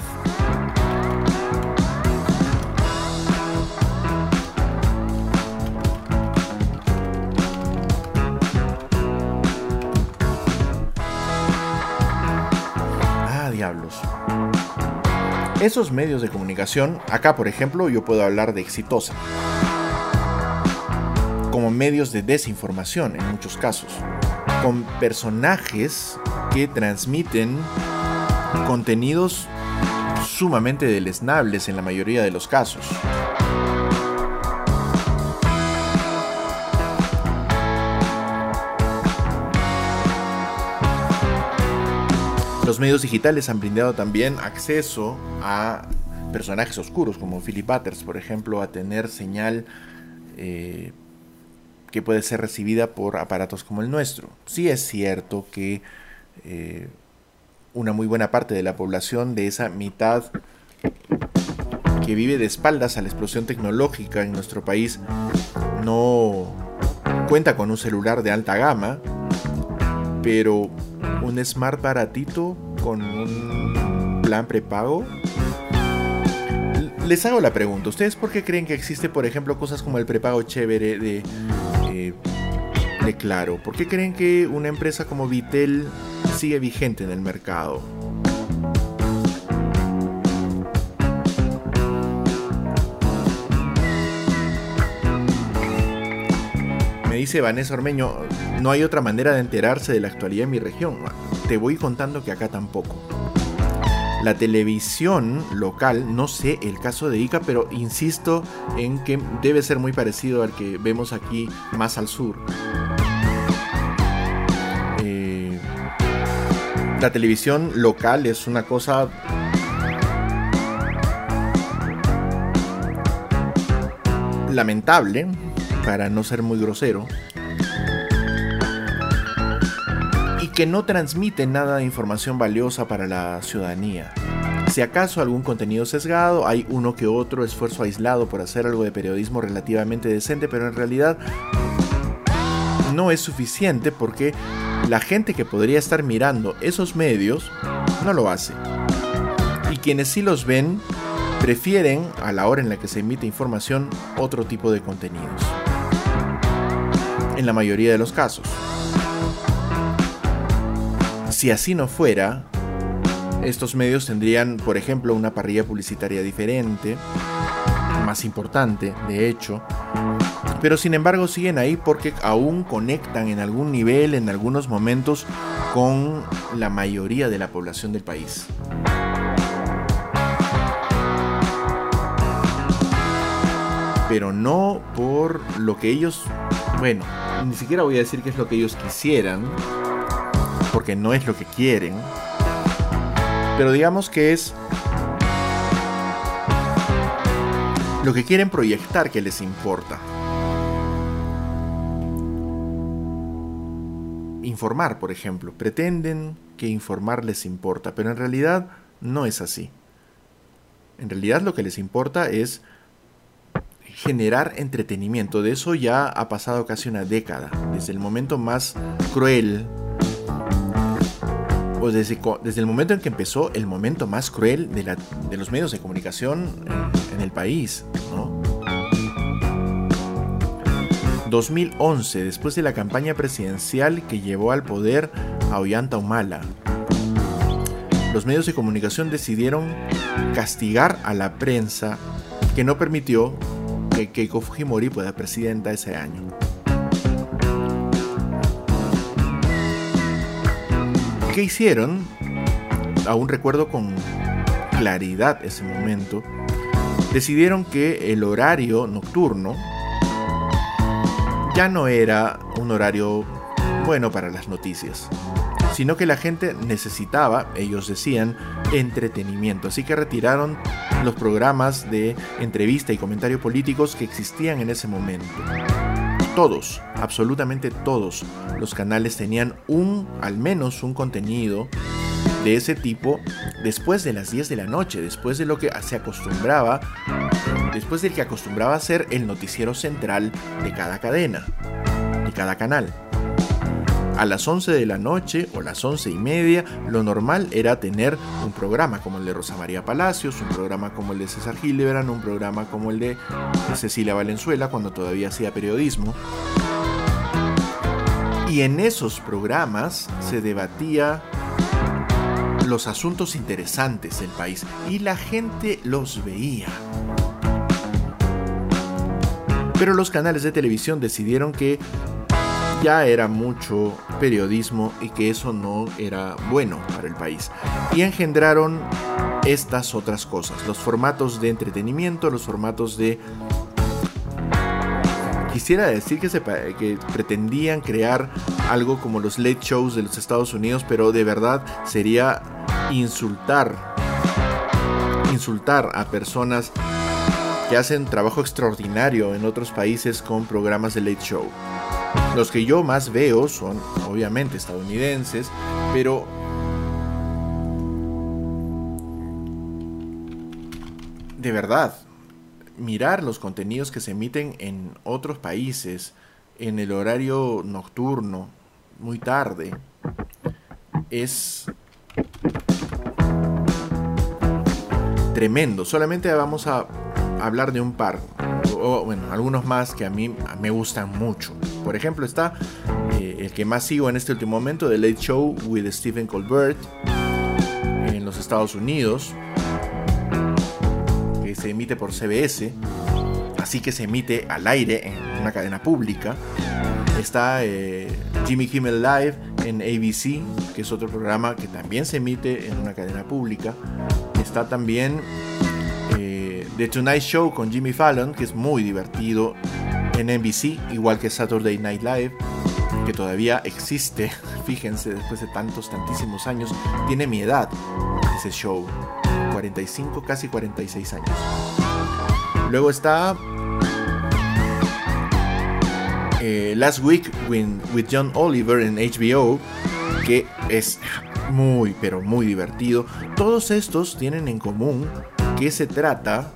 Ah, diablos. Esos medios de comunicación, acá por ejemplo yo puedo hablar de Exitosa, como medios de desinformación en muchos casos, con personajes que transmiten contenidos sumamente deleznables en la mayoría de los casos. Los medios digitales han brindado también acceso a personajes oscuros, como Philip Butters, por ejemplo, a tener señal eh, que puede ser recibida por aparatos como el nuestro. Sí es cierto que eh, una muy buena parte de la población, de esa mitad que vive de espaldas a la explosión tecnológica en nuestro país, no cuenta con un celular de alta gama, pero un smart baratito con un plan prepago. Les hago la pregunta, ¿ustedes por qué creen que existe, por ejemplo, cosas como el prepago chévere de, eh, de Claro? ¿Por qué creen que una empresa como Vitel sigue vigente en el mercado? Me dice Vanessa Ormeño, no hay otra manera de enterarse de la actualidad en mi región. Te voy contando que acá tampoco. La televisión local, no sé el caso de Ica, pero insisto en que debe ser muy parecido al que vemos aquí más al sur. Eh, la televisión local es una cosa lamentable, para no ser muy grosero, y que no transmite nada de información valiosa para la ciudadanía. Si acaso algún contenido sesgado, hay uno que otro esfuerzo aislado por hacer algo de periodismo relativamente decente, pero en realidad no es suficiente porque la gente que podría estar mirando esos medios no lo hace. Y quienes sí los ven prefieren, a la hora en la que se emite información, otro tipo de contenidos. En la mayoría de los casos. Si así no fuera, estos medios tendrían, por ejemplo, una parrilla publicitaria diferente, más importante, de hecho, pero sin embargo siguen ahí porque aún conectan en algún nivel, en algunos momentos, con la mayoría de la población del país. Pero no por lo que ellos, bueno, ni siquiera voy a decir que es lo que ellos quisieran, porque no es lo que quieren, pero digamos que es lo que quieren proyectar que les importa. Informar, por ejemplo. Pretenden que informar les importa, pero en realidad no es así. En realidad lo que les importa es generar entretenimiento. De eso ya ha pasado casi una década, desde el momento más cruel, o desde, desde el momento en que empezó el momento más cruel de, la, de los medios de comunicación en, en el país, ¿no? dos mil once, después de la campaña presidencial que llevó al poder a Ollanta Humala, los medios de comunicación decidieron castigar a la prensa que no permitió que Keiko Fujimori fuera presidenta ese año. ¿Qué hicieron? Aún recuerdo con claridad ese momento. Decidieron que el horario nocturno ya no era un horario bueno para las noticias, sino que la gente necesitaba, ellos decían, entretenimiento. Así que retiraron los programas de entrevista y comentarios políticos que existían en ese momento. Todos, absolutamente todos los canales tenían un, al menos un contenido de ese tipo después de las diez de la noche, después de lo que se acostumbraba, después del que acostumbraba a ser el noticiero central de cada cadena, de cada canal. A las once de la noche o las once y media, lo normal era tener un programa como el de Rosa María Palacios, un programa como el de César Hildebrandt, un programa como el de Cecilia Valenzuela cuando todavía hacía periodismo. Y en esos programas se debatía los asuntos interesantes del país y la gente los veía. Pero los canales de televisión decidieron que ya era mucho periodismo y que eso no era bueno para el país. Y engendraron estas otras cosas, los formatos de entretenimiento, los formatos de... Quisiera decir que, se, que pretendían crear algo como los late shows de los Estados Unidos, pero de verdad sería insultar, insultar a personas que hacen trabajo extraordinario en otros países con programas de late show. Los que yo más veo son, obviamente, estadounidenses, pero de verdad, mirar los contenidos que se emiten en otros países, en el horario nocturno, muy tarde, es tremendo. Solamente vamos a hablar de un par, o bueno, algunos más que a mí me gustan mucho. Por ejemplo, está eh, el que más sigo en este último momento, The Late Show with Stephen Colbert, en los Estados Unidos, que se emite por C B S, así que se emite al aire en una cadena pública. Está eh, Jimmy Kimmel Live en A B C, que es otro programa que también se emite en una cadena pública. Está también eh, The Tonight Show con Jimmy Fallon, que es muy divertido, en N B C, igual que Saturday Night Live, que todavía existe, fíjense, después de tantos, tantísimos años. Tiene mi edad ese show, cuarenta y cinco, casi cuarenta y seis años. Luego está eh, Last Week with John Oliver en H B O, que es muy, pero muy divertido. Todos estos tienen en común que se trata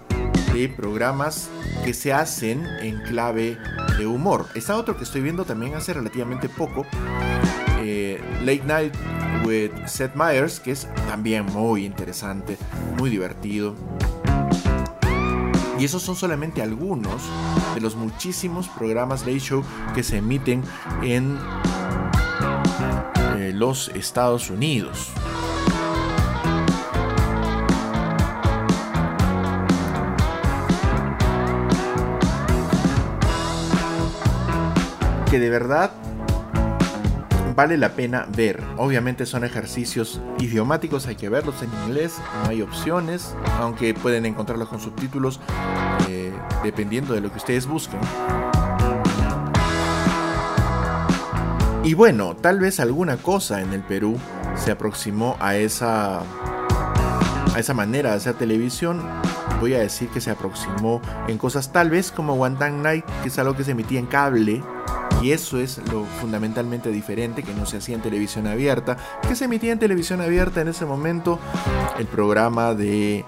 de programas que se hacen en clave de humor. Está otro que estoy viendo también hace relativamente poco, eh, Late Night with Seth Meyers, que es también muy interesante, muy divertido. Y esos son solamente algunos de los muchísimos programas Late Show que se emiten en eh, los Estados Unidos. Que de verdad vale la pena ver. Obviamente son ejercicios idiomáticos, hay que verlos en inglés, no hay opciones, aunque pueden encontrarlos con subtítulos eh, dependiendo de lo que ustedes busquen. Y bueno, tal vez alguna cosa en el Perú se aproximó a esa, a esa manera de hacer televisión. Voy a decir que se aproximó en cosas tal vez como Wantan Night, que es algo que se emitía en cable. Y eso es lo fundamentalmente diferente, que no se hacía en televisión abierta. Que se emitía en televisión abierta en ese momento el programa de...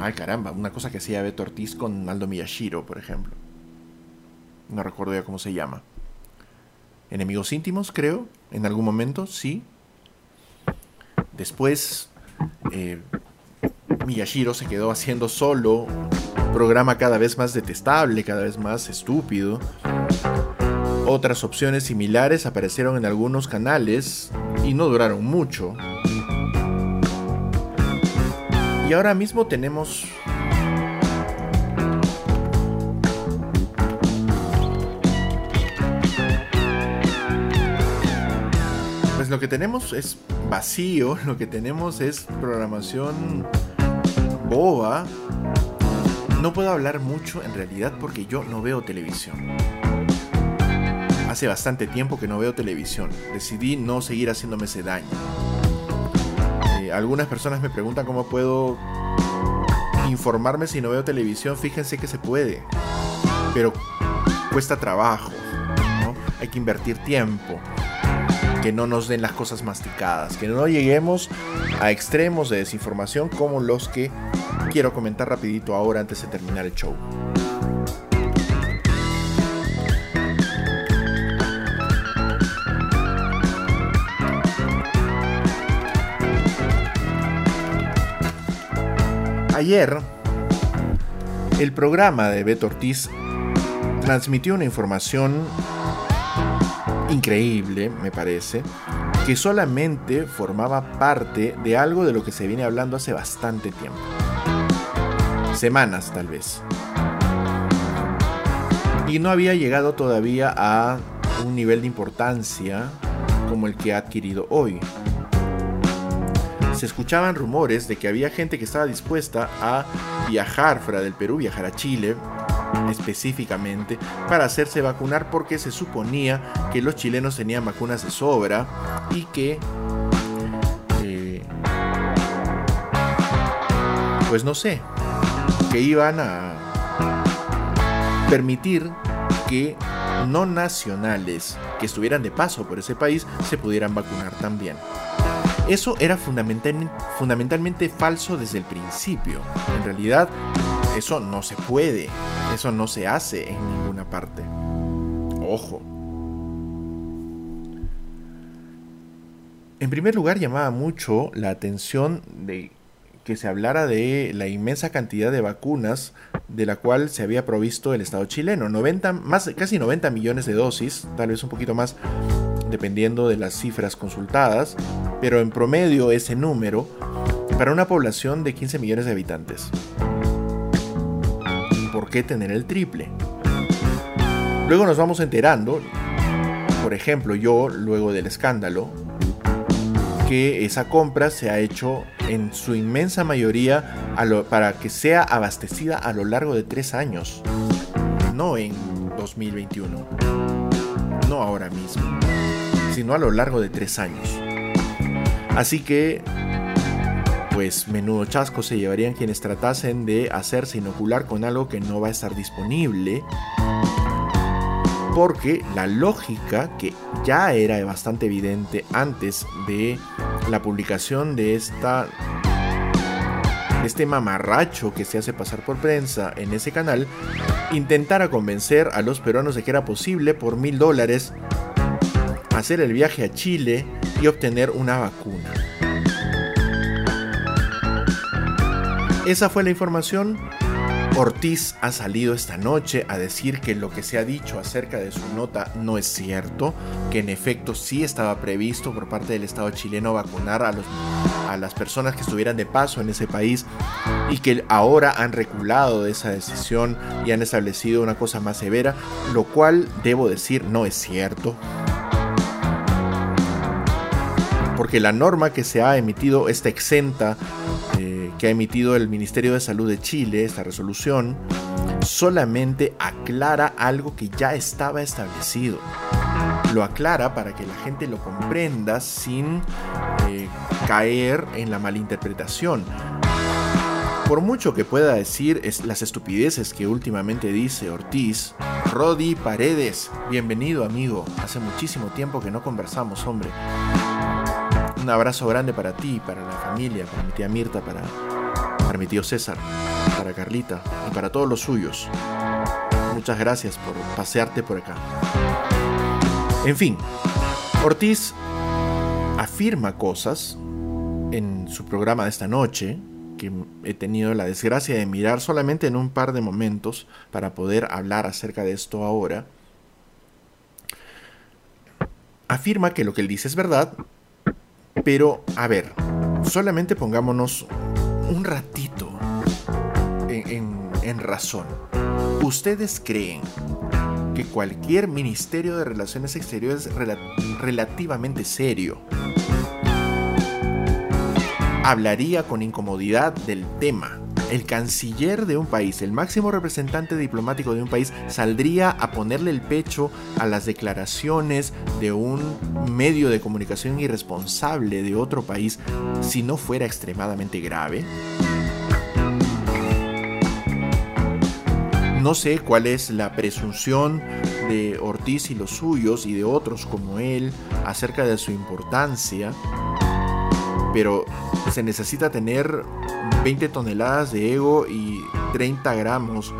Ay caramba, una cosa que hacía Beto Ortiz con Aldo Miyashiro, por ejemplo. No recuerdo ya cómo se llama. Enemigos íntimos, creo, en algún momento, sí. Después eh, Miyashiro se quedó haciendo solo... programa cada vez más detestable, cada vez más estúpido. Otras opciones similares aparecieron en algunos canales y no duraron mucho. Y ahora mismo tenemos pues lo que tenemos es vacío, lo que tenemos es programación boba. No puedo hablar mucho en realidad porque yo no veo televisión. Hace bastante tiempo que no veo televisión. Decidí no seguir haciéndome ese daño. Eh, algunas personas me preguntan cómo puedo informarme si no veo televisión. Fíjense que se puede, pero cuesta trabajo, ¿no? Hay que invertir tiempo. Que no nos den las cosas masticadas, que no lleguemos a extremos de desinformación como los que quiero comentar rapidito ahora antes de terminar el show. Ayer, el programa de Beto Ortiz transmitió una información increíble, me parece, que solamente formaba parte de algo de lo que se viene hablando hace bastante tiempo. Semanas, tal vez. Y no había llegado todavía a un nivel de importancia como el que ha adquirido hoy. Se escuchaban rumores de que había gente que estaba dispuesta a viajar fuera del Perú, viajar a Chile, específicamente para hacerse vacunar porque se suponía que los chilenos tenían vacunas de sobra y que eh, pues no sé, que iban a permitir que no nacionales que estuvieran de paso por ese país se pudieran vacunar también. Eso era fundamental, fundamentalmente falso desde el principio. En realidad eso no se puede. Eso no se hace en ninguna parte. Ojo. En primer lugar, llamaba mucho la atención de que se hablara de la inmensa cantidad de vacunas de la cual se había provisto el Estado chileno. noventa, más, casi noventa millones de dosis, tal vez un poquito más, dependiendo de las cifras consultadas, pero en promedio ese número para una población de quince millones de habitantes. ¿Por qué tener el triple? Luego nos vamos enterando, por ejemplo yo, luego del escándalo, que esa compra se ha hecho en su inmensa mayoría a lo, para que sea abastecida a lo largo de tres años, no en dos mil veintiuno, no ahora mismo, sino a lo largo de tres años. Así que pues menudo chasco se llevarían quienes tratasen de hacerse inocular con algo que no va a estar disponible, porque la lógica, que ya era bastante evidente antes de la publicación de esta, este mamarracho que se hace pasar por prensa en ese canal, intentara convencer a los peruanos de que era posible por mil dólares hacer el viaje a Chile y obtener una vacuna. Esa fue la información. Ortiz ha salido esta noche a decir que lo que se ha dicho acerca de su nota no es cierto, que en efecto sí estaba previsto por parte del Estado chileno vacunar a, los, a las personas que estuvieran de paso en ese país y que ahora han reculado de esa decisión y han establecido una cosa más severa, lo cual, debo decir, no es cierto. Porque la norma que se ha emitido está exenta, eh, que ha emitido el Ministerio de Salud de Chile, esta resolución, solamente aclara algo que ya estaba establecido. Lo aclara para que la gente lo comprenda sin eh, caer en la malinterpretación. Por mucho que pueda decir es las estupideces que últimamente dice Ortiz, Rody Paredes, bienvenido amigo, hace muchísimo tiempo que no conversamos, hombre. Un abrazo grande para ti, para la familia, para mi tía Mirta, para, para mi tío César, para Carlita y para todos los suyos. Muchas gracias por pasearte por acá. En fin, Ortiz afirma cosas en su programa de esta noche que he tenido la desgracia de mirar solamente en un par de momentos para poder hablar acerca de esto ahora. Afirma que lo que él dice es verdad. Pero, a ver, solamente pongámonos un ratito en, en, en razón. ¿Ustedes creen que cualquier Ministerio de Relaciones Exteriores rel- relativamente serio hablaría con incomodidad del tema? El canciller de un país, el máximo representante diplomático de un país, saldría a ponerle el pecho a las declaraciones de un medio de comunicación irresponsable de otro país si no fuera extremadamente grave. No sé cuál es la presunción de Ortiz y los suyos y de otros como él acerca de su importancia, pero se necesita tener veinte toneladas de ego y treinta gramos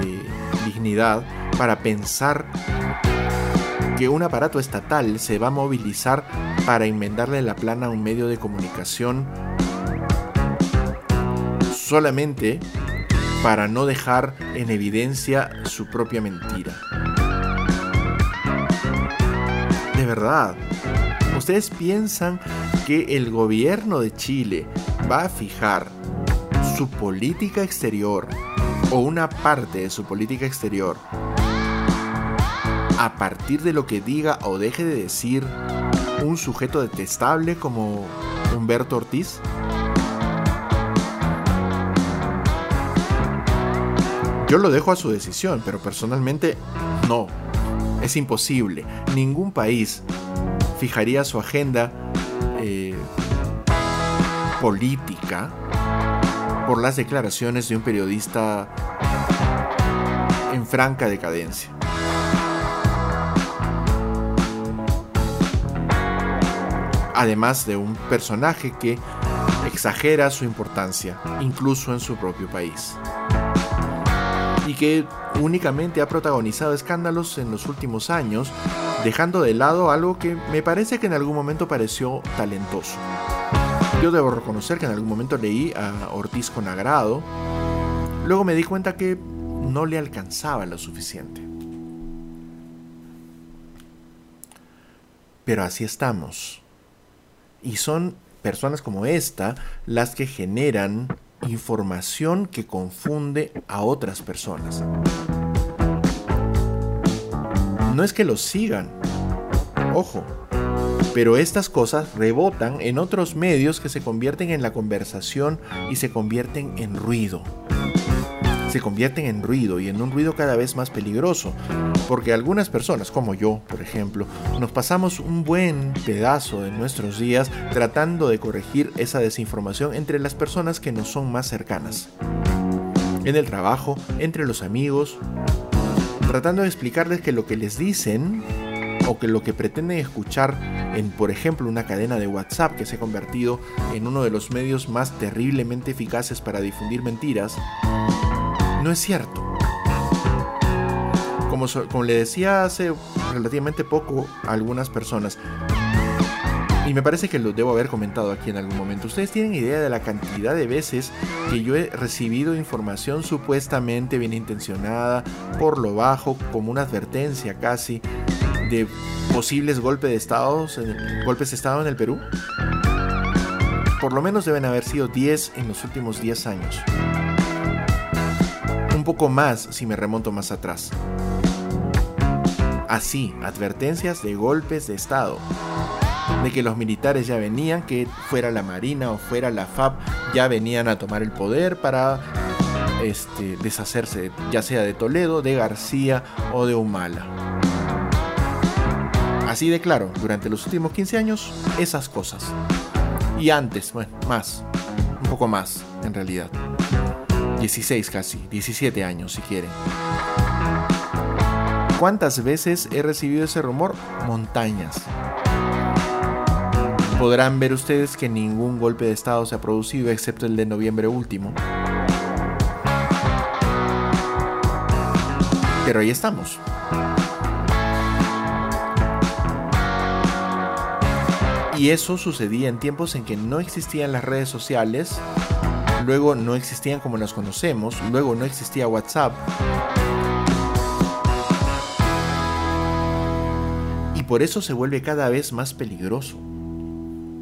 de dignidad para pensar que un aparato estatal se va a movilizar para enmendarle la plana a un medio de comunicación solamente para no dejar en evidencia su propia mentira. De verdad, ¿ustedes piensan que el gobierno de Chile va a fijar su política exterior o una parte de su política exterior a partir de lo que diga o deje de decir un sujeto detestable como Humberto Ortiz? Yo lo dejo a su decisión, pero personalmente no. Es imposible. Ningún país fijaría su agenda eh, política por las declaraciones de un periodista en franca decadencia. Además de un personaje que exagera su importancia, incluso en su propio país, y que únicamente ha protagonizado escándalos en los últimos años, dejando de lado algo que me parece que en algún momento pareció talentoso. Yo debo reconocer que en algún momento leí a Ortiz con agrado, luego me di cuenta que no le alcanzaba lo suficiente. Pero así estamos. Y son personas como esta las que generan información que confunde a otras personas. No es que los sigan, ojo. Pero estas cosas rebotan en otros medios que se convierten en la conversación y se convierten en ruido. Se convierten en ruido y en un ruido cada vez más peligroso, porque algunas personas, como yo, por ejemplo, nos pasamos un buen pedazo de nuestros días tratando de corregir esa desinformación entre las personas que nos son más cercanas. En el trabajo, entre los amigos, tratando de explicarles que lo que les dicen o que lo que pretenden escuchar en, por ejemplo, una cadena de WhatsApp que se ha convertido en uno de los medios más terriblemente eficaces para difundir mentiras, no es cierto. Como, so- como le decía hace relativamente poco a algunas personas, y me parece que lo debo haber comentado aquí en algún momento. ¿Ustedes tienen idea de la cantidad de veces que yo he recibido información supuestamente bien intencionada, por lo bajo, como una advertencia casi, de posibles golpes de Estado en, golpes de Estado en el Perú? Por lo menos deben haber sido diez en los últimos diez años. Un poco más si me remonto más atrás. Así, advertencias de golpes de Estado, de que los militares ya venían, que fuera la Marina o fuera la F A P, ya venían a tomar el poder para este, deshacerse, ya sea de Toledo, de García o de Humala. Así de claro, durante los últimos quince años, esas cosas. Y antes, bueno, más, un poco más en realidad. dieciséis casi, diecisiete años si quieren. ¿Cuántas veces he recibido ese rumor? Montañas. Podrán ver ustedes que ningún golpe de Estado se ha producido, excepto el de noviembre último. Pero ahí estamos. Y eso sucedía en tiempos en que no existían las redes sociales, luego no existían como las conocemos, luego no existía WhatsApp. Por eso se vuelve cada vez más peligroso,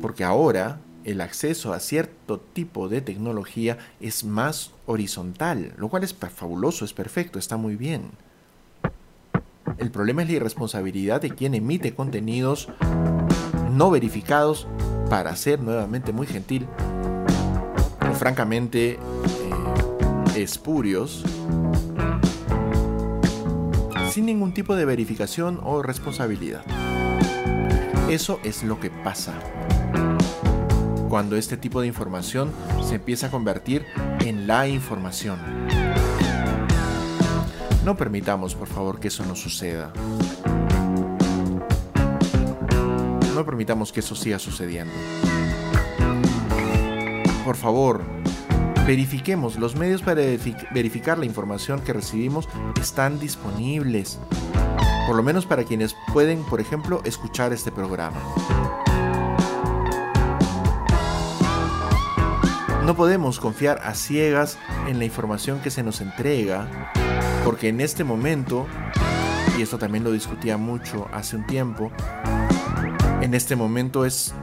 porque ahora el acceso a cierto tipo de tecnología es más horizontal, lo cual es fabuloso, es perfecto, está muy bien. El problema es la irresponsabilidad de quien emite contenidos no verificados, para ser nuevamente muy gentil, o francamente eh, espurios, sin ningún tipo de verificación o responsabilidad. Eso es lo que pasa cuando este tipo de información se empieza a convertir en la información. No permitamos, por favor, que eso no suceda. No permitamos que eso siga sucediendo. Por favor, verifiquemos. Los medios para verificar la información que recibimos están disponibles, por lo menos para quienes pueden, por ejemplo, escuchar este programa. No podemos confiar a ciegas en la información que se nos entrega, porque en este momento, y esto también lo discutía mucho hace un tiempo, en este momento es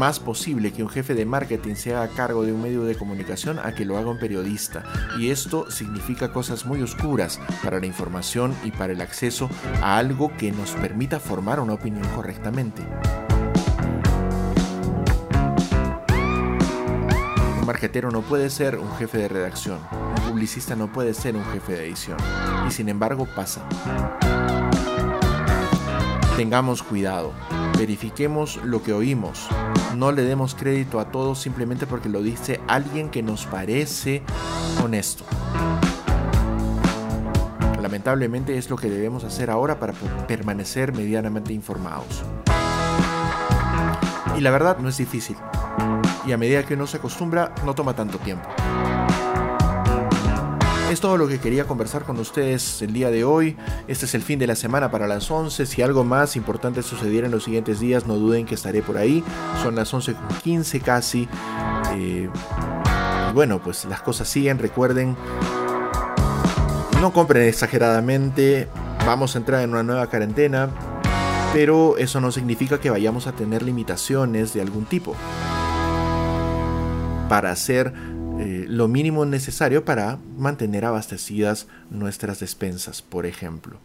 más posible que un jefe de marketing se haga cargo de un medio de comunicación a que lo haga un periodista, y esto significa cosas muy oscuras para la información y para el acceso a algo que nos permita formar una opinión correctamente. Un marketero no puede ser un jefe de redacción, un publicista no puede ser un jefe de edición, y sin embargo pasa. Tengamos cuidado, verifiquemos lo que oímos, no le demos crédito a todo simplemente porque lo dice alguien que nos parece honesto. Lamentablemente es lo que debemos hacer ahora para permanecer medianamente informados. Y la verdad no es difícil, y a medida que uno se acostumbra no toma tanto tiempo. Es todo lo que quería conversar con ustedes el día de hoy. Este es el fin de la semana para las once. Si algo más importante sucediera en los siguientes días, no duden que estaré por ahí. Son las once quince casi. Eh, bueno, pues las cosas siguen. Recuerden, no compren exageradamente. Vamos a entrar en una nueva cuarentena, pero eso no significa que vayamos a tener limitaciones de algún tipo para hacer Eh, lo mínimo necesario para mantener abastecidas nuestras despensas, por ejemplo.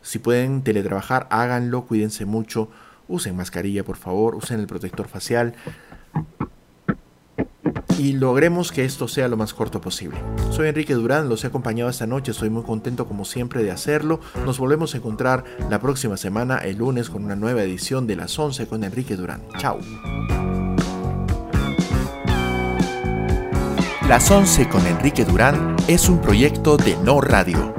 Si pueden teletrabajar, háganlo, cuídense mucho, usen mascarilla, por favor, usen el protector facial y logremos que esto sea lo más corto posible. Soy Enrique Durán, los he acompañado esta noche, estoy muy contento como siempre de hacerlo. Nos volvemos a encontrar la próxima semana, el lunes, con una nueva edición de las once con Enrique Durán. Chao. Las once con Enrique Durán es un proyecto de No Radio.